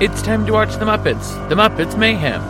It's time to watch The Muppets, The Muppets Mayhem.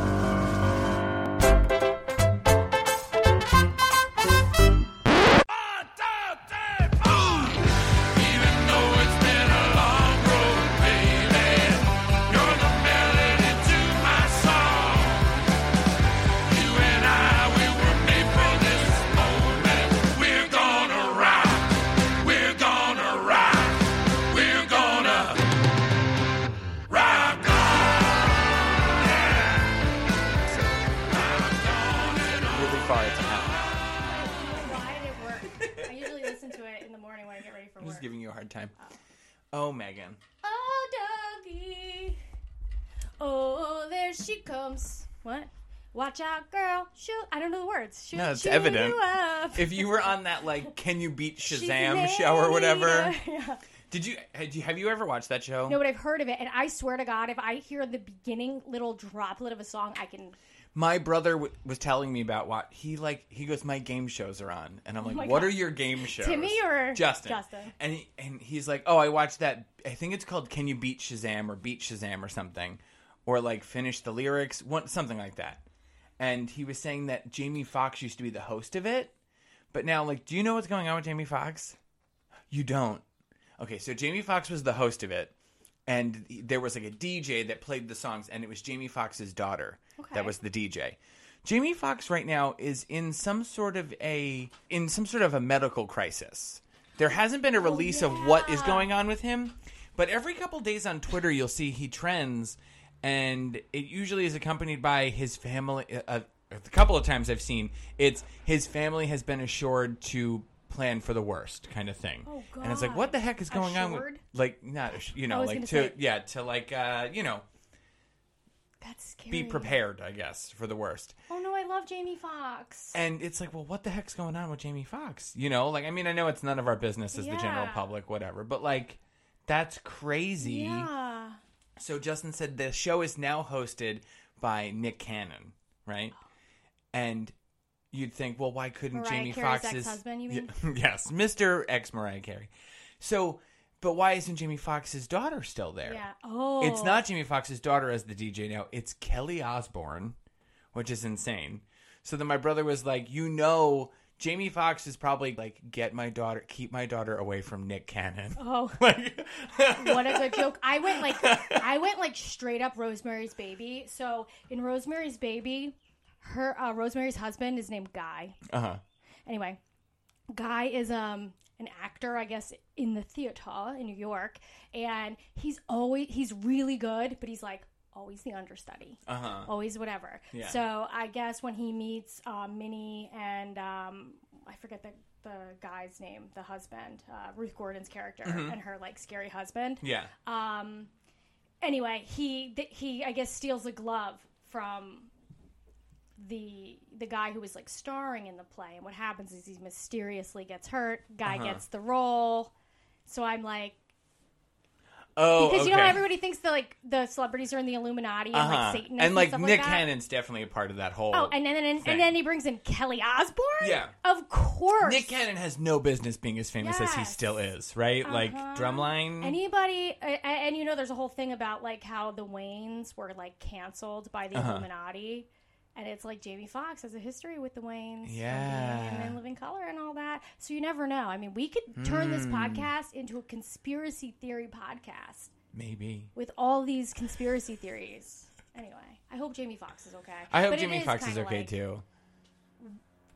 Watch out, girl. Shoot. I don't know the words. Shoot, no, it's evident. If you were on that, like, Can You Beat Shazam show or whatever. Yeah. Have you ever watched that show? No, but I've heard of it. And I swear to God, if I hear the beginning little droplet of a song, I can... My brother was telling me about what he goes, my game shows are on. And I'm like, oh, what God. Are your game shows? Timmy or Justin. And he's like, oh, I watched that. I think it's called Can You Beat Shazam or Beat Shazam or something. Or like Finish the Lyrics. Something like that. And he was saying that Jamie Foxx used to be the host of it. But now, like, do you know what's going on with Jamie Foxx? You don't. Okay, so Jamie Foxx was the host of it. And there was, like, a DJ that played the songs. And it was Jamie Foxx's daughter that was the DJ. Jamie Foxx right now is in some sort of a medical crisis. There hasn't been a release of what is going on with him. But every couple days on Twitter, you'll see he trends... And it usually is accompanied by his family. A couple of times I've seen, it's his family has been assured to plan for the worst kind of thing. Oh, God. And it's like, what the heck is going on with, like, not, you know, like that's scary. Be prepared, I guess, for the worst. Oh, no, I love Jamie Foxx. And it's like, well, what the heck's going on with Jamie Foxx? You know, like, I mean, I know it's none of our business as the general public, whatever, but like, that's crazy. Yeah. So Justin said the show is now hosted by Nick Cannon, right? And you'd think, well, why couldn't Mariah Jamie Foxx's ex-husband, you mean? Yes, Mr. Ex Mariah Carey. So, but why isn't Jamie Foxx's daughter still there? Yeah. Oh. It's not Jamie Foxx's daughter as the DJ now. It's Kelly Osbourne, which is insane. So then my brother was like, you know, Jamie Foxx is probably like, keep my daughter away from Nick Cannon. Oh, like, what a good joke! I went like straight up Rosemary's Baby. So in Rosemary's Baby, her Rosemary's husband is named Guy. Uh huh. Anyway, Guy is an actor, I guess, in the theater in New York, and he's really good, but he's like. Always the understudy. Uh-huh. Always whatever. Yeah. So I guess when he meets Minnie and I forget the guy's name, the husband, Ruth Gordon's character mm-hmm. and her like scary husband. Yeah. Anyway, he I guess steals a glove from the guy who was like starring in the play. And what happens is he mysteriously gets hurt. Guy uh-huh. gets the role. So I'm like. Oh, because you know how everybody thinks that like the celebrities are in the Illuminati and uh-huh. like Satan and like stuff Nick like that? Cannon's definitely a part of that whole. Oh, and then he brings in Kelly Osbourne. Yeah, of course. Nick Cannon has no business being as famous as he still is, right? Uh-huh. Like Drumline. Anybody, and you know, there's a whole thing about like how the Wayans were like canceled by the uh-huh. Illuminati. And it's like Jamie Foxx has a history with the Wayans. Yeah. And then Living Color and all that. So you never know. I mean, we could turn this podcast into a conspiracy theory podcast. Maybe. With all these conspiracy theories. Anyway, I hope Jamie Foxx is okay. I hope Jamie Foxx is okay, like, too.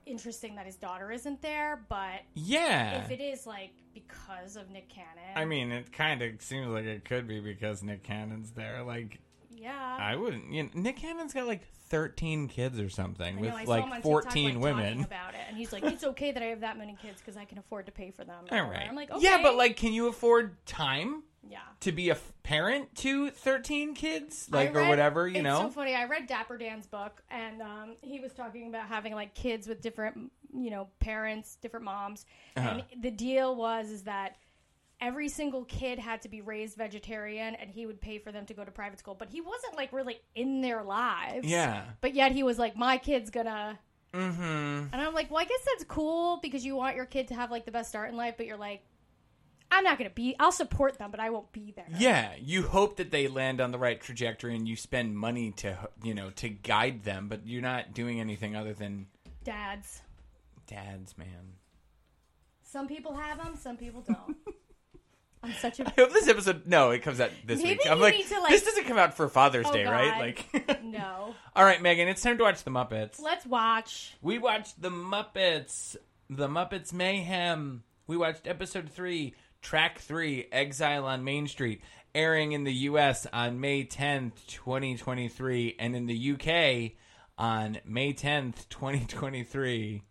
Interesting that his daughter isn't there, but... Yeah. If it is, like, because of Nick Cannon... I mean, it kind of seems like it could be because Nick Cannon's there, like... Yeah. I wouldn't. You know, Nick Cannon's got like 13 kids or something with like 14 TikTok, like, women. About it. And he's like, it's okay that I have that many kids because I can afford to pay for them. All right. I'm like, okay. Yeah, but like, can you afford time? Yeah. To be a parent to 13 kids? Like, or whatever, you know? It's so funny. I read Dapper Dan's book, and he was talking about having like kids with different, you know, parents, different moms. Uh-huh. And the deal was that. Every single kid had to be raised vegetarian, and he would pay for them to go to private school. But he wasn't, like, really in their lives. Yeah. But yet he was like, my kid's gonna... Mm-hmm. And I'm like, well, I guess that's cool because you want your kid to have, like, the best start in life, but you're like, I'm not going to be, I'll support them, but I won't be there. Yeah. You hope that they land on the right trajectory and you spend money to, you know, to guide them, but you're not doing anything other than dads. Dads, man. Some people have them, some people don't. I'm such a... I hope this episode... No, it comes out this week. I'm like, this doesn't come out for Father's Day, right? Like, no. All right, Megan, it's time to watch The Muppets. Let's watch. We watched The Muppets. The Muppets Mayhem. We watched Episode 3, Track 3, Exile on Main Street, airing in the U.S. on May 10th, 2023, and in the U.K. on May 10th, 2023.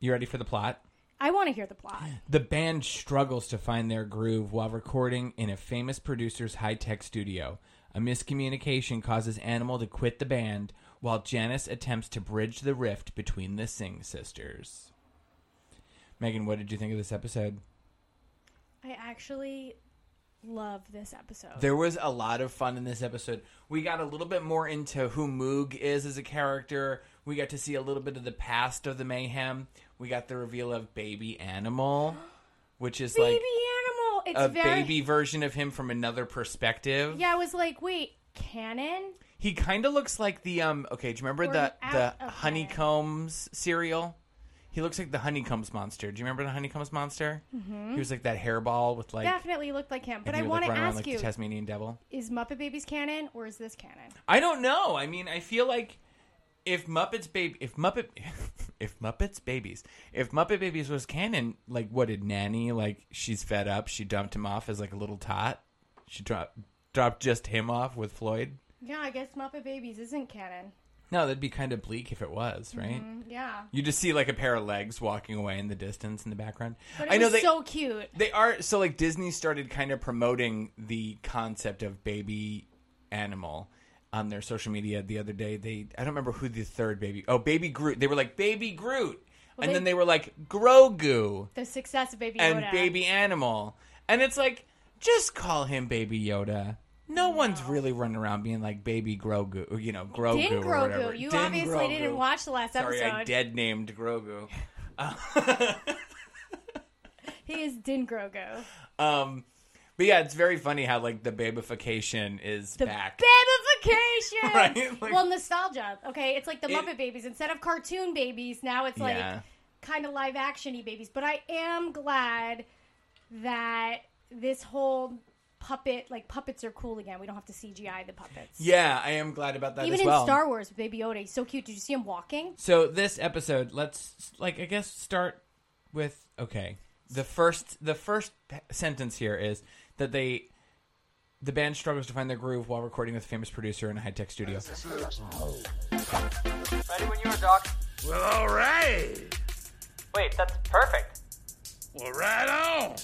You ready for the plot? I want to hear the plot. The band struggles to find their groove while recording in a famous producer's high-tech studio. A miscommunication causes Animal to quit the band, while Janice attempts to bridge the rift between the Singh sisters. Megan, what did you think of this episode? I actually love this episode. There was a lot of fun in this episode. We got a little bit more into who Moog is as a character. We got to see a little bit of the past of the Mayhem. We got the reveal of Baby Animal, which is baby like Animal. It's a baby version of him from another perspective. Yeah, I was like, wait, Cannon? He kind of looks like the do you remember the Honeycombs cereal? He looks like the Honeycombs monster. Do you remember the Honeycombs monster? Mm-hmm. He was like that hairball with like definitely looked like him. But I want to ask you, the Tasmanian devil. Is Muppet Babies Cannon or is this Cannon? I don't know. I mean, I feel like If Muppet Babies was canon, like what did Nanny, like she's fed up, she dumped him off as like a little tot. She dropped just him off with Floyd. Yeah, I guess Muppet Babies isn't canon. No, that'd be kind of bleak if it was, right? Mm-hmm, yeah. You just see like a pair of legs walking away in the distance in the background. But it was so cute. They are so like Disney started kind of promoting the concept of Baby Animal on their social media the other day. I don't remember who the third baby... Oh, Baby Groot. They were like, Baby Groot. Well, and then they were like, Grogu. The success of Baby Yoda. And Baby Animal. And it's like, just call him Baby Yoda. No one's really running around being like, Baby Grogu. Or, you know, Grogu Din or whatever. Grogu. You obviously didn't watch the last episode. Sorry, I dead-named Grogu. He is Din Grogu. But yeah, it's very funny how like the babification is back. Babification! Right? Like, well, nostalgia. Okay, it's like the Muppet Babies. Instead of cartoon babies, now it's like kind of live action-y babies. But I am glad that this whole puppets are cool again. We don't have to CGI the puppets. Yeah, I am glad about that as well. Even in Star Wars with Baby Yoda, he's so cute. Did you see him walking? So this episode, let's start with the first sentence here is that the band struggles to find their groove while recording with a famous producer in a high-tech studio. Ready when you are, Doc. Well, all right. Wait, that's perfect. Well, right on.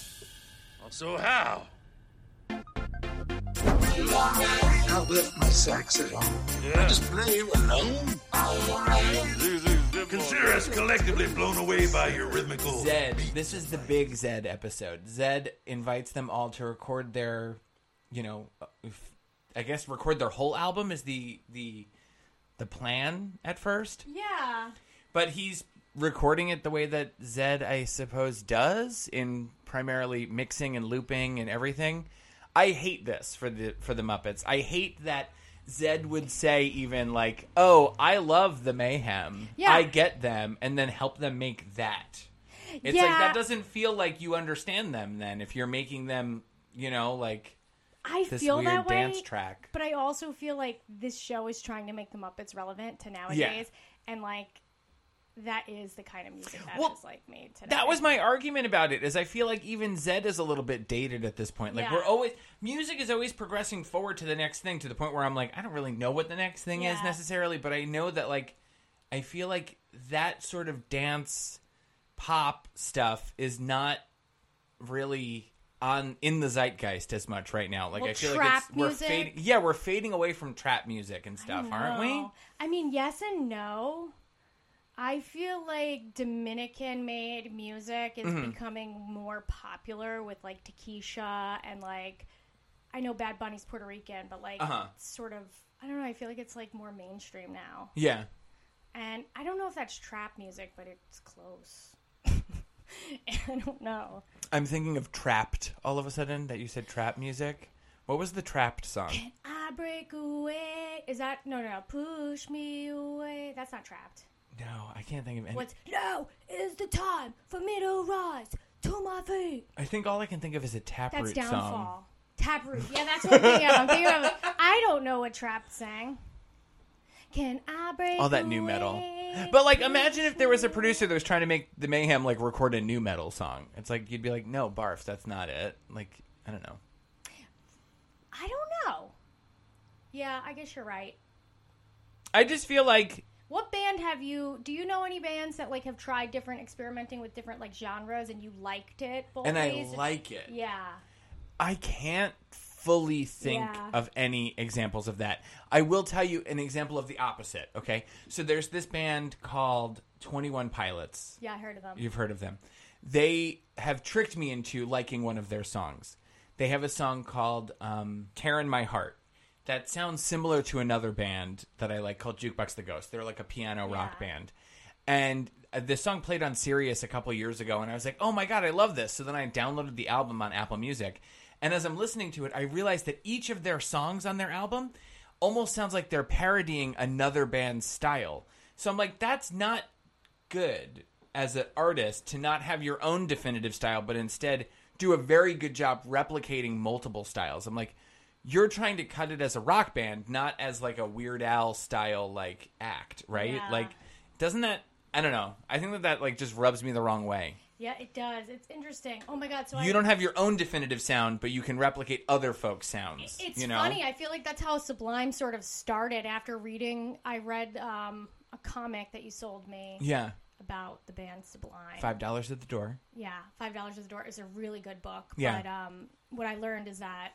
Also, how? I'll lift my sax at home. Yeah. I just play alone. Consider us collectively blown away by your rhythmical... Zedd. This is the big Zedd episode. Zedd invites them all to record their... You know, I guess record their whole album is the plan at first. Yeah. But he's recording it the way that Zedd, I suppose, does in primarily mixing and looping and everything. I hate this for the Muppets. I hate that Zedd would say even like, "Oh, I love the Mayhem. Yeah. I get them," and then help them make that. It's like that doesn't feel like you understand them. Then if you're making them, you know, like. I feel that way, dance track. But I also feel like this show is trying to make the Muppets relevant to nowadays, and like that is the kind of music that is like made today. That was my argument about it. Is I feel like even Zedd is a little bit dated at this point. Like music is always progressing forward to the next thing, to the point where I'm like, I don't really know what the next thing is necessarily, but I know that like I feel like that sort of dance pop stuff is not really in the zeitgeist as much right now. Like I feel like we're fading away from trap music and stuff, aren't we? I mean, yes and no. I feel like Dominican-made music is becoming more popular with like Takesha and like I know Bad Bunny's Puerto Rican, but like sort of I don't know. I feel like it's like more mainstream now. Yeah, and I don't know if that's trap music, but it's close. I don't know. I'm thinking of Trapped all of a sudden, that you said trap music. What was the Trapped song? Can I break away? Is that... No. Push me away. That's not Trapped. No, I can't think of any. What's... Now is the time for me to rise to my feet. I think all I can think of is a Taproot song. That's Downfall. Song. Taproot. Yeah, that's what I'm thinking of. I don't know what Trapped sang. Can I break all that away? New metal. But, like, imagine if there was a producer that was trying to make the Mayhem, like, record a new metal song. It's like, you'd be like, no, barf, that's not it. Like, I don't know. I don't know. Yeah, I guess you're right. I just feel like... What band have you... Do you know any bands that, like, have tried different, experimenting with different, like, genres, and you liked it? And I like it. Yeah. I can't fully think of any examples of that. I will tell you an example of the opposite, okay? So there's this band called 21 Pilots. Yeah, I heard of them. You've heard of them. They have tricked me into liking one of their songs. They have a song called Tearin' My Heart. That sounds similar to another band that I like called Jukebox the Ghost. They're like a piano rock band. And this song played on Sirius a couple years ago, and I was like, oh my God, I love this. So then I downloaded the album on Apple Music. And as I'm listening to it, I realized that each of their songs on their album almost sounds like they're parodying another band's style. So I'm like, that's not good as an artist to not have your own definitive style, but instead do a very good job replicating multiple styles. I'm like, you're trying to cut it as a rock band, not as like a Weird Al style like act, right? Yeah. Like, doesn't that, I don't know. I think that like just rubs me the wrong way. Yeah, it does. It's interesting. Oh, my God. So you don't have your own definitive sound, but you can replicate other folks' sounds. It's funny. I feel like that's how Sublime sort of started after reading. I read a comic that you sold me about the band Sublime. $5 at the Door. Yeah, $5 at the Door is a really good book. Yeah. But what I learned is that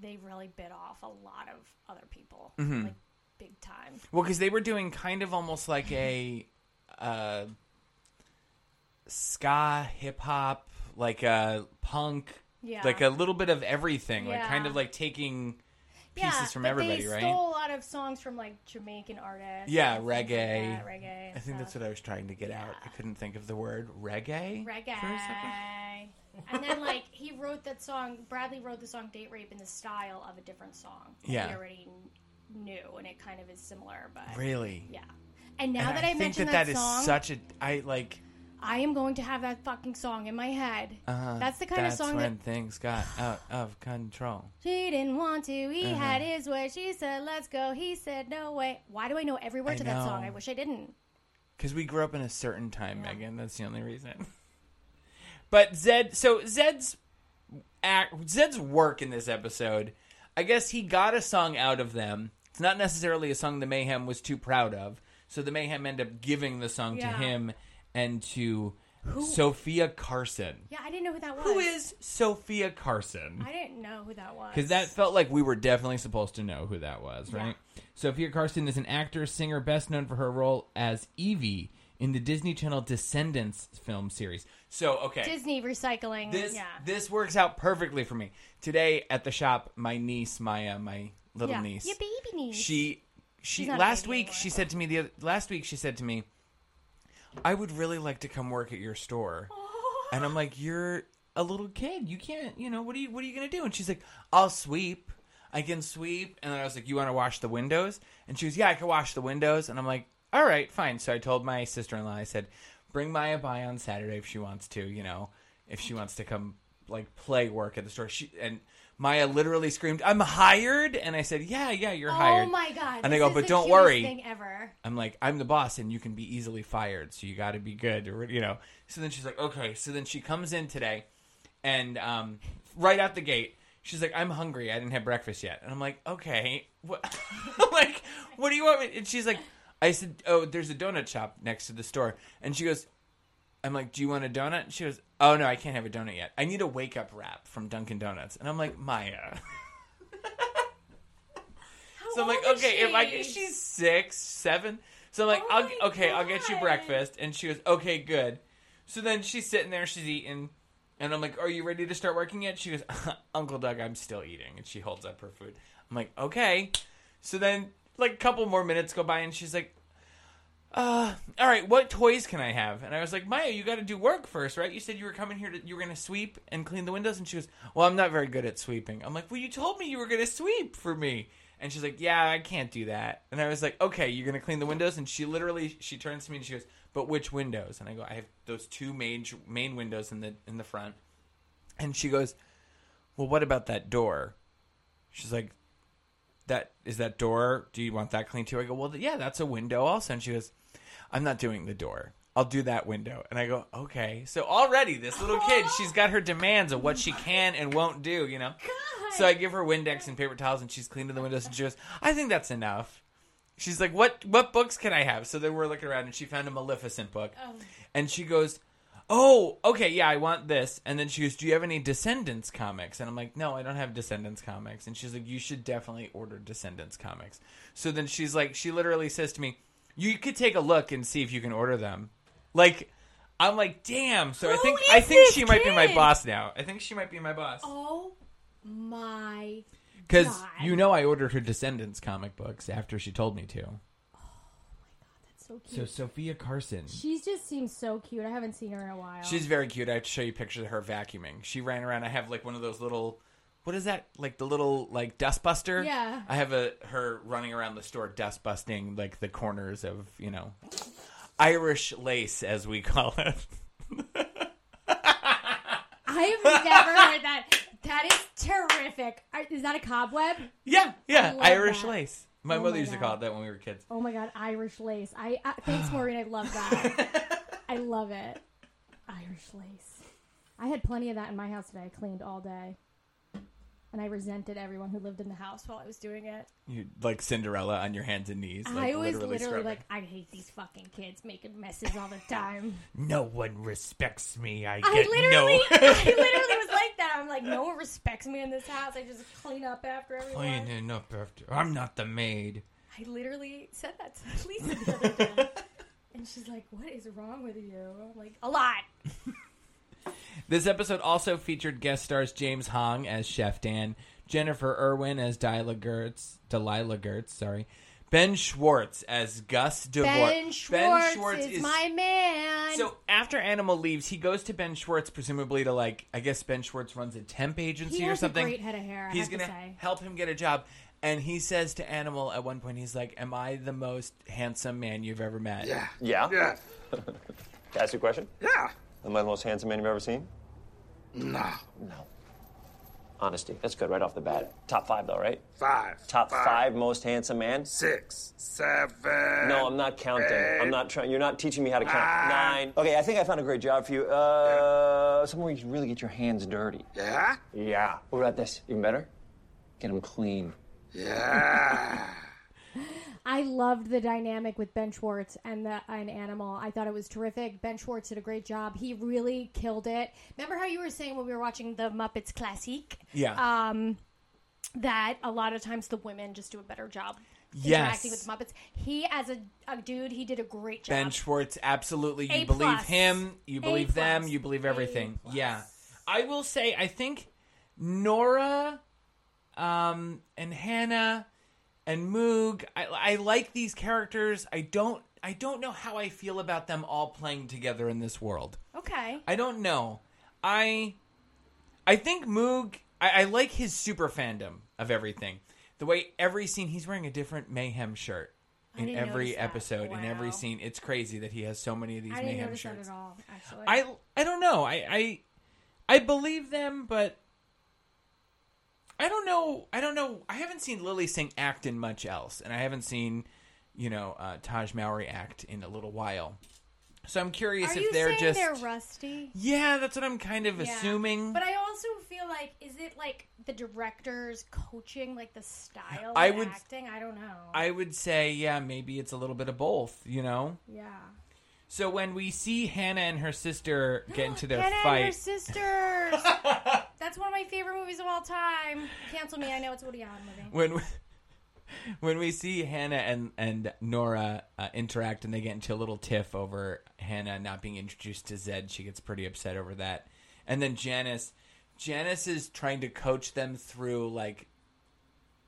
they really bit off a lot of other people, like big time. Well, because they were doing kind of almost like a... ska, hip hop, like a punk, like a little bit of everything, like kind of like taking pieces from everybody, right? They stole a lot of songs from like Jamaican artists. Yeah, reggae. Like that, reggae. I think that's what I was trying to get out. I couldn't think of the word reggae. Reggae. For a second. And then like he wrote that song. Bradley wrote the song "Date Rape" in the style of a different song. Yeah, he already knew, and it kind of is similar, but really, yeah. And now and that I mentioned that song, is such a I am going to have that fucking song in my head. That's the kind of song when things got out of control. She didn't want to. He had his way. She said, let's go. He said, no way. Why do I know every word to that song? I wish I didn't. Because we grew up in a certain time, Megan. That's the only reason. But Zedd's work in this episode, I guess he got a song out of them. It's not necessarily a song the Mayhem was too proud of. So the Mayhem ended up giving the song to him. And to Sophia Carson. Yeah, I didn't know who that was. Who is Sophia Carson? I didn't know who that was. Because that felt like we were definitely supposed to know who that was, right? Yeah. Sophia Carson is an actor, singer, best known for her role as Evie in the Disney Channel Descendants film series. So, okay. Disney recycling. This works out perfectly for me. Today at the shop, my niece, Maya, my little niece. Your baby niece. Last week she said to me, I would really like to come work at your store. Oh. And I'm like, you're a little kid. You can't, what are you going to do? And she's like, I'll sweep. I can sweep. And then I was like, you want to wash the windows? And she was, yeah, I can wash the windows. And I'm like, all right, fine. So I told my sister-in-law, I said, bring Maya by on Saturday if she wants to, if she wants to come like play work at the store. And Maya literally screamed, I'm hired. And I said, yeah, you're hired. Oh, my God. And I go, but don't worry. This is the cutest thing ever. I'm like, I'm the boss and you can be easily fired. So you got to be good, or. So then she's like, okay. So then she comes in today and right out the gate, she's like, I'm hungry. I didn't have breakfast yet. And I'm like, okay. What? Like, what do you want me? And she's like, I said, oh, there's a donut shop next to the store. And she goes, I'm like, do you want a donut? And she goes, oh, no, I can't have a donut yet. I need a wake-up wrap from Dunkin' Donuts. And I'm like, Maya. So I'm like, okay, she's 6, 7. So I'm like, I'll get you breakfast. And she goes, okay, good. So then she's sitting there, she's eating. And I'm like, are you ready to start working yet? She goes, Uncle Doug, I'm still eating. And she holds up her food. I'm like, okay. So then, like, a couple more minutes go by, and she's like, All right, what toys can I have? And I was like, Maya, you got to do work first, right? You said you were coming here, you were going to sweep and clean the windows. And she goes, well, I'm not very good at sweeping. I'm like, well, you told me you were going to sweep for me. And she's like, yeah, I can't do that. And I was like, okay, you're going to clean the windows? And she literally, she turns to me and she goes, but which windows? And I go, I have those two main windows in the front. And she goes, well, what about that door? She's like, that door? Do you want that clean too? I go, well, yeah, that's a window also. And she goes, I'm not doing the door. I'll do that window. And I go, okay. So already this little kid, she's got her demands of what she can and won't do, you know. God. So I give her Windex and paper towels, and she's cleaning the windows, and she goes, I think that's enough. She's like, what books can I have? So then we're looking around, and she found a Maleficent book. Oh. And she goes, oh, okay, yeah, I want this. And then she goes, do you have any Descendants comics? And I'm like, no, I don't have Descendants comics. And she's like, you should definitely order Descendants comics. So then she's like, she literally says to me, you could take a look and see if you can order them. Like, I'm like, damn. So I think she might be my boss now. I think she might be my boss. Oh my God. Because, you know, I ordered her Descendants comic books after she told me to. Oh my God, that's so cute. So Sophia Carson. She just seems so cute. I haven't seen her in a while. She's very cute. I have to show you pictures of her vacuuming. She ran around. I have like one of those little, what is that? Like the little like dustbuster? Yeah. I have her running around the store dustbusting like the corners of, you know, Irish lace, as we call it. I've never heard that. That is terrific. Is that a cobweb? Yeah. Irish lace. My mother used to call it that when we were kids. Oh my God, Irish lace. Thanks, Maureen. I love that. I love it. Irish lace. I had plenty of that in my house today. I cleaned all day. And I resented everyone who lived in the house while I was doing it. You like Cinderella on your hands and knees. Like, I was literally like, I hate these fucking kids making messes all the time. No one respects me. I literally was like that. I'm like, no one respects me in this house. I just clean up after everyone. I'm not the maid. I literally said that to Lisa the other day. And she's like, what is wrong with you? I'm like, a lot. This episode also featured guest stars James Hong as Chef Dan, Jennifer Irwin as Delilah Gertz, Ben Schwartz as Gus DeVore. Ben Schwartz is my man. So after Animal leaves, he goes to Ben Schwartz, presumably to like, I guess Ben Schwartz runs a temp agency or something. He has a great head of hair, I have to say. He's going to help him get a job. And he says to Animal at one point, he's like, am I the most handsome man you've ever met? Yeah. Can I ask you a question? Yeah. Am I the most handsome man you've ever seen? No. Honesty. That's good right off the bat. Top 5, though, right? 5. Top 5 most handsome man? 6. 7. No, I'm not counting. 8, I'm not trying. You're not teaching me how to count. 9. Okay, I think I found a great job for you. Somewhere you can really get your hands dirty. Yeah? Yeah. What about this? Even better? Get them clean. Yeah. I loved the dynamic with Ben Schwartz and an Animal. I thought it was terrific. Ben Schwartz did a great job. He really killed it. Remember how you were saying when we were watching the Muppets Classique? Yeah. That a lot of times the women just do a better job interacting with the Muppets. He, as a dude, he did a great job. Ben Schwartz, absolutely. You believe him. You believe them. You believe everything. Yeah. I will say, I think Nora and Hannah and Moog, I like these characters. I don't know how I feel about them all playing together in this world. Okay. I don't know. I think Moog, I like his super fandom of everything. The way every scene, he's wearing a different Mayhem shirt in every episode, in every scene. It's crazy that he has so many of these Mayhem shirts. I didn't notice that at all, actually. I don't know. I believe them, but I don't know. I haven't seen Lily Singh act in much else, and I haven't seen, Tahj Mowry act in a little while. So I'm curious if they're just. Are you saying they're rusty? Yeah, that's what I'm kind of assuming. But I also feel like, is it like the director's coaching, like the style of acting? I don't know. I would say, yeah, maybe it's a little bit of both, you know? Yeah. So when we see Hannah and her sister get into their fight. Hannah and her sisters! That's one of my favorite movies of all time. Cancel me, I know it's a Woody Allen movie. When we see Hannah and Nora interact and they get into a little tiff over Hannah not being introduced to Zedd, she gets pretty upset over that. And then Janice is trying to coach them through, like,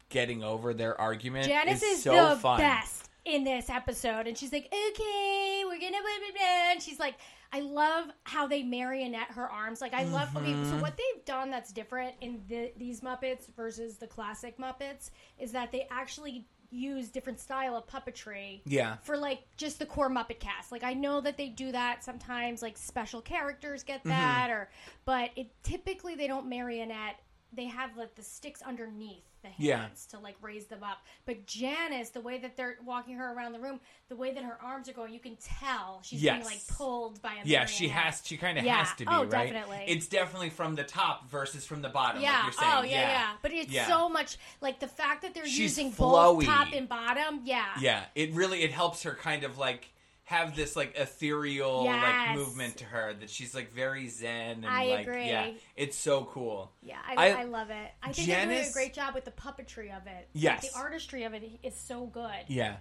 getting over their argument. Janice is so the fun. Best. in this episode. And she's like, okay, we're going to blah, blah, blah. And she's like, I love how they marionette her arms. Like, I love, okay, so what they've done that's different in these Muppets versus the classic Muppets is that they actually use different style of puppetry for, like, just the core Muppet cast. Like, I know that they do that sometimes, like, special characters get that, but it typically they don't marionette. They have, like, the sticks underneath the hands to, like, raise them up. But Janice, the way that they're walking her around the room, the way that her arms are going, you can tell she's being, like, pulled by a marionette. Yeah, she has. She kind of has to be, right? Oh, definitely. It's definitely from the top versus from the bottom, like you're saying. Oh, yeah. But it's so much, like, the fact that they're using both top and bottom, yeah. It really, it helps her kind of, like, have this, like, ethereal, like, movement to her that she's, like, very zen. And I agree. Yeah, it's so cool. Yeah, I love it. I think Janice, they're doing a great job with the puppetry of it. Yes. Like, the artistry of it is so good. Yeah.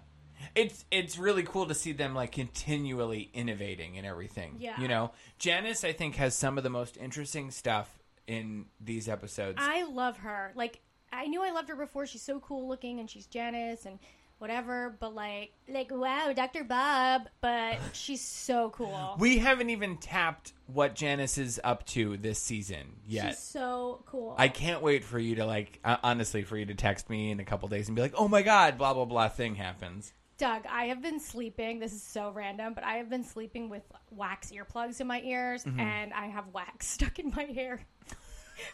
It's really cool to see them, like, continually innovating and everything. Yeah. You know? Janice, I think, has some of the most interesting stuff in these episodes. I love her. Like, I knew I loved her before. She's so cool looking, and she's Janice, and whatever, but like wow, Dr. Bob, but she's so cool. We haven't even tapped what Janice is up to this season yet. She's so cool. I can't wait for you to, like, honestly, for you to text me in a couple days and be like, oh my god, blah blah blah thing happens. Doug, I have been sleeping. This is so random, but I have been sleeping with wax earplugs in my ears, and I have wax stuck in my hair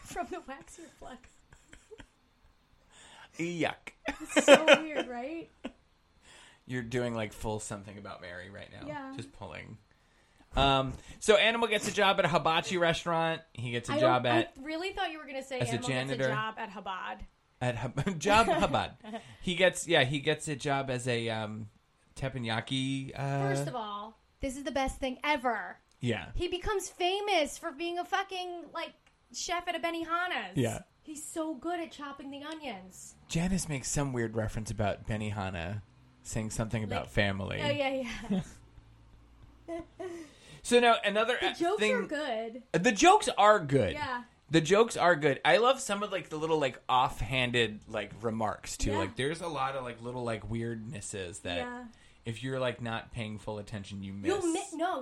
from the wax earplugs. Yuck. It's so weird, right? You're doing, like, full Something About Mary right now. Yeah. Just pulling. So Animal gets a job at a hibachi restaurant. He gets a job at... I really thought you were going to say Animal gets a job at Chabad. Job Chabad. He gets a job as a teppanyaki... First of all, this is the best thing ever. Yeah. He becomes famous for being a fucking, like, chef at a Benihana's. Yeah. He's so good at chopping the onions. Janice makes some weird reference about Benihana saying something about family. Oh, yeah. So now another thing. The jokes are good. Yeah. The jokes are good. I love some of, like, the little, like, offhanded, like, remarks too. Yeah. Like, there's a lot of, like, little, like, weirdnesses that if you're, like, not paying full attention, you miss.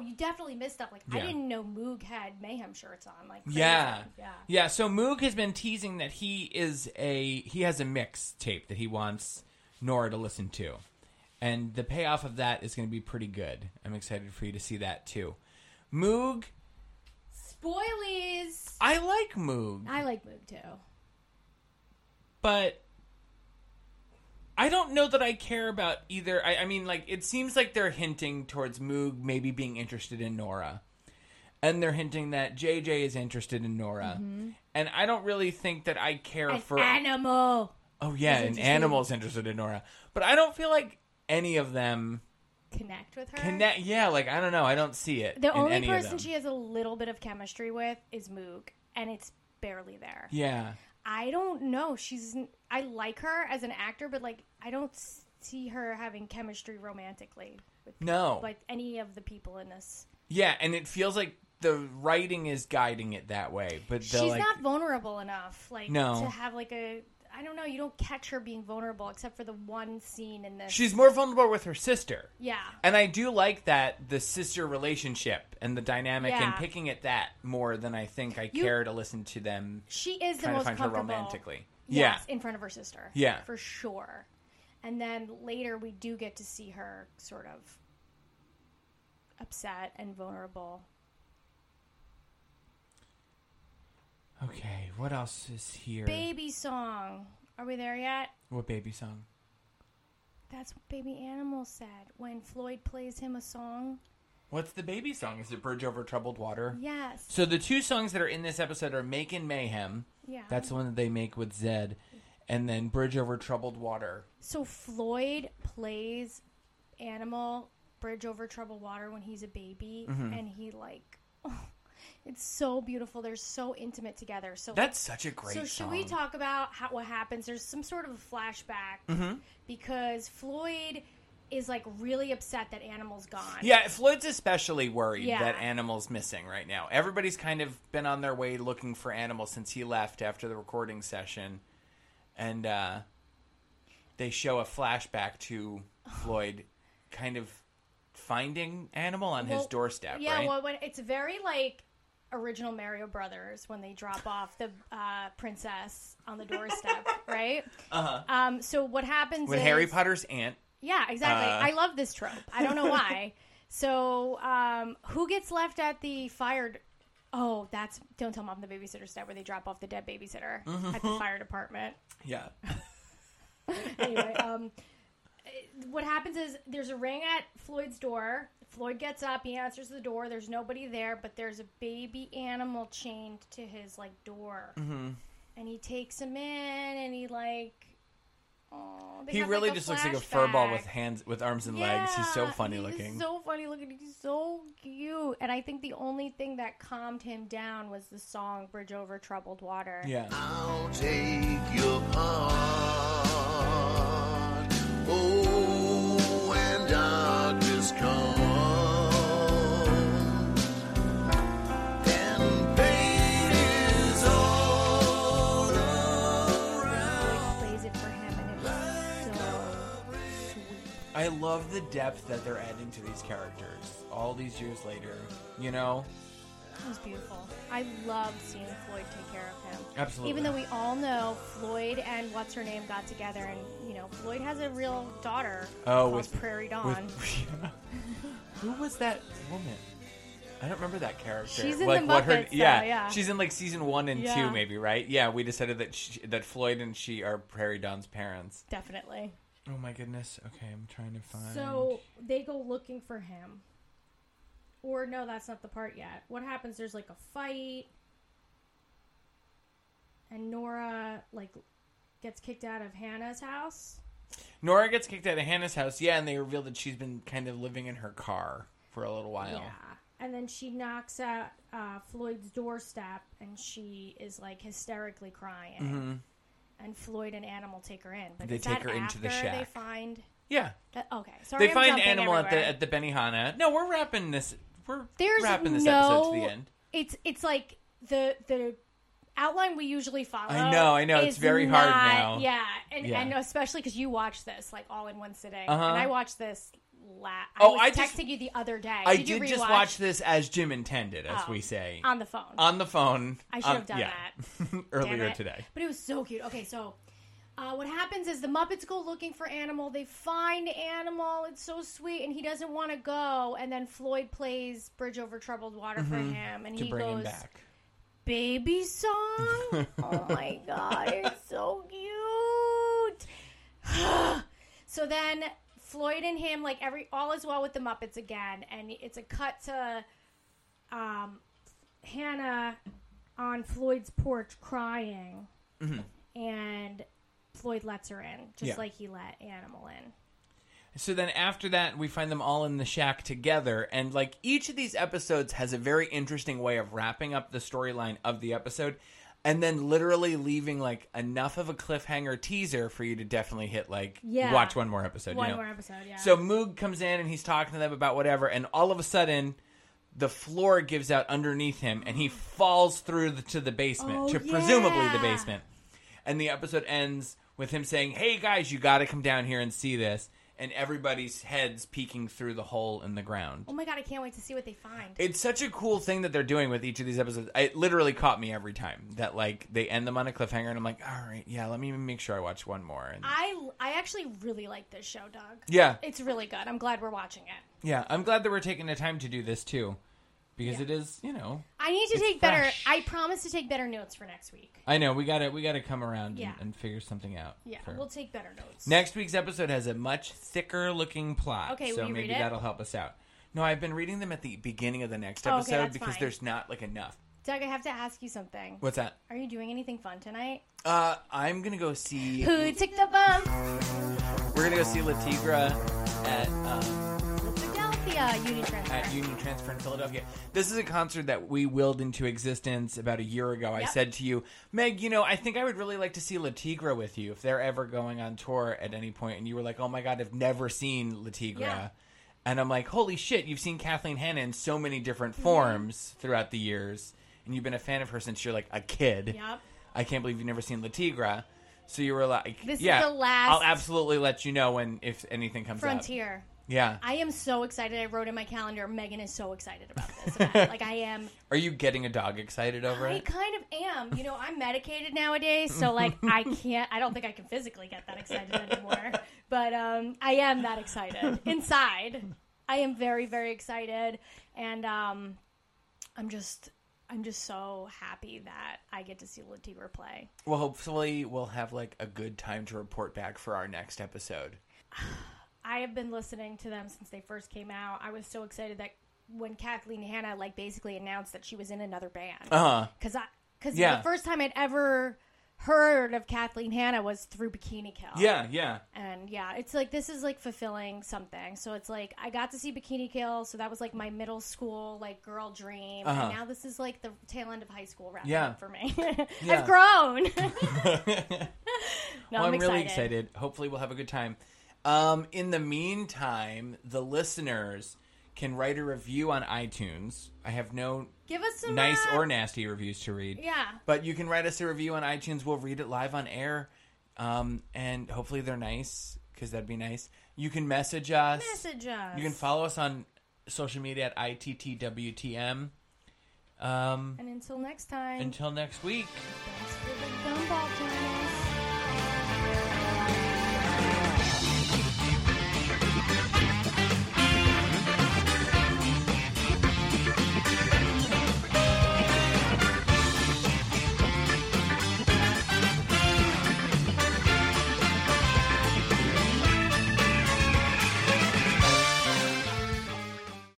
You definitely miss stuff. Like, I didn't know Moog had Mayhem shirts on. Like, yeah. So Moog has been teasing that he has a mix tape that he wants Nora to listen to, and the payoff of that is going to be pretty good. I'm excited for you to see that too. Moog. Spoilies. I like Moog. I like Moog too. But I don't know that I care about either. I mean, like, it seems like they're hinting towards Moog maybe being interested in Nora. And they're hinting that JJ is interested in Nora. Mm-hmm. And I don't really think that I care for... Animal! Oh, yeah, an animal's interested in Nora. But I don't feel like any of them... Connect with her? Yeah, like, I don't know. I don't see it. The only person she has a little bit of chemistry with is Moog. And it's barely there. Yeah. I don't know. I like her as an actor, but, like, I don't see her having chemistry romantically with people, like any of the people in this. Yeah, and it feels like the writing is guiding it that way. But she's not vulnerable enough, like, to have, like, a... I don't know. You don't catch her being vulnerable except for the one scene in this. She's more vulnerable with her sister. Yeah. And I do like that, the sister relationship and the dynamic and picking at that more than I think I care to listen to them. She is the most comfortable. Her romantically. Yes, in front of her sister. Yeah. For sure. And then later we do get to see her sort of upset and vulnerable. Okay, what else is here? Baby song. Are we there yet? What baby song? That's what Baby Animal said when Floyd plays him a song. What's the baby song? Is it Bridge Over Troubled Water? Yes. So the two songs that are in this episode are Makin' Mayhem. Yeah. That's the one that they make with Zedd. And then Bridge Over Troubled Water. So Floyd plays Animal Bridge Over Troubled Water when he's a baby. Mm-hmm. And he, like... It's so beautiful. They're so intimate together. So that's such a great song. So should we talk about what happens? There's some sort of a flashback because Floyd is, like, really upset that Animal's gone. Yeah, Floyd's especially worried that Animal's missing right now. Everybody's kind of been on their way looking for Animal since he left after the recording session. And they show a flashback to Floyd kind of finding Animal on his doorstep, right? Yeah, well, it's very like original Mario Brothers when they drop off the princess on the doorstep, right? Uh-huh. So what happens with Harry Potter's aunt. Yeah, exactly. I love this trope. I don't know why. So who gets left at the fire... Oh, that's Don't Tell Mom the Babysitter's Dead, where they drop off the dead babysitter at the fire department. Yeah. Anyway, what happens is there's a ring at Floyd's door. Floyd gets up. He answers the door. There's nobody there, but there's a baby animal chained to his, like, door. Mm-hmm. And he takes him in, and he, like... Oh, he really just looks like a furball with hands, with arms and legs. He's so funny looking. He's so funny looking. He's so cute. And I think the only thing that calmed him down was the song "Bridge Over Troubled Water." Yeah. I'll take your part. Oh, when darkness comes, and pain is all around. He plays it for him. I love the depth that they're adding to these characters all these years later, you know? It was beautiful. I loved seeing Floyd take care of him. Absolutely. Even though we all know Floyd and what's-her-name got together, and, you know, Floyd has a real daughter called Prairie Dawn. Who was that woman? I don't remember that character. She's in the Muppets, she's in, like, season 1 and 2, maybe, right? Yeah, we decided that that Floyd and she are Prairie Dawn's parents. Definitely. Oh, my goodness. Okay, I'm trying to find... So, they go looking for him. Or, no, that's not the part yet. What happens, there's, like, a fight. And Nora, like, gets kicked out of Hannah's house. Nora gets kicked out of Hannah's house, yeah, and they reveal that she's been kind of living in her car for a little while. Yeah. And then she knocks at Floyd's doorstep, and she is, like, hysterically crying. Mm-hmm. And Floyd and Animal take her in, but they take her into the shack. They find they find Animal at the Benihana. No, we're wrapping this. Episode to the end. It's like the outline we usually follow. I know. It's very hard now. Yeah, and especially because you watched this like all in one sitting, and I watched this. I texted you the other day. Did you just watch this as Jim intended, as we say. On the phone. I should have done that. Earlier today. But it was so cute. Okay, so what happens is the Muppets go looking for Animal. They find Animal. It's so sweet. And he doesn't want to go. And then Floyd plays Bridge Over Troubled Water for him. And he goes, baby song? Oh, my God. It's so cute. So then... Floyd and him, like, all is well with the Muppets again, and it's a cut to Hannah on Floyd's porch crying, and Floyd lets her in, just like he let Animal in. So then after that, we find them all in the shack together, and, like, each of these episodes has a very interesting way of wrapping up the storyline of the episode, and then literally leaving, like, enough of a cliffhanger teaser for you to definitely hit, like, watch one more episode. One more episode, yeah. So Moog comes in, and he's talking to them about whatever, and all of a sudden, the floor gives out underneath him, and he falls through to the basement, presumably the basement. And the episode ends with him saying, hey, guys, you got to come down here and see this. And everybody's heads peeking through the hole in the ground. Oh, my God. I can't wait to see what they find. It's such a cool thing that they're doing with each of these episodes. It literally caught me every time that, like, they end them on a cliffhanger. And I'm like, all right, yeah, let me make sure I watch one more. And I actually really like this show, Doug. Yeah. It's really good. I'm glad we're watching it. Yeah. I'm glad that we're taking the time to do this, too. Because it is, you know, I need to take fresh. I promise to take better notes for next week. I know. We gotta come around and figure something out. Yeah, we'll take better notes. Next week's episode has a much thicker looking plot. Okay, so maybe that'll help us out. No, I've been reading them at the beginning of the next episode because there's not like enough. Doug, I have to ask you something. What's that? Are you doing anything fun tonight? I'm gonna go see Who Took the Bump? We're gonna go see Le Tigre at Union Transfer. At Union Transfer in Philadelphia. This is a concert that we willed into existence about a year ago. Yep. I said to you, Meg, you know, I think I would really like to see Le Tigre with you if they're ever going on tour at any point. And you were like, oh my God, I've never seen Le Tigre. Yeah. And I'm like, holy shit, you've seen Kathleen Hanna in so many different forms throughout the years. And you've been a fan of her since you're like a kid. Yep. I can't believe you've never seen Le Tigre. So you were like, this is the last. I'll absolutely let you know when, if anything comes Frontier. Up. Yeah. I am so excited. I wrote in my calendar, Megan is so excited about this. Like, I am. Are you getting a dog excited over it? I kind of am. You know, I'm medicated nowadays, so, like, I don't think I can physically get that excited anymore. But I am that excited. Inside, I am very, very excited. And I'm just so happy that I get to see Le Tigre play. Well, hopefully we'll have, like, a good time to report back for our next episode. I have been listening to them since they first came out. I was so excited that when Kathleen Hanna, like, basically announced that she was in another band. Uh-huh. Because the first time I'd ever heard of Kathleen Hanna was through Bikini Kill. Yeah, yeah. And, yeah, it's like, this is, like, fulfilling something. So it's like, I got to see Bikini Kill, so that was, like, my middle school, like, girl dream. Uh-huh. And now this is, like, the tail end of high school wrap up for me. I've grown. No, well, I'm really excited. Hopefully we'll have a good time. In the meantime, the listeners can write a review on iTunes. I have no Give us some nice or nasty reviews to read. Yeah. But you can write us a review on iTunes. We'll read it live on air. And hopefully they're nice, because that'd be nice. You can message us. You can follow us on social media at ITTWTM. And until next time. Until next week. Thanks for the gumball, Janice.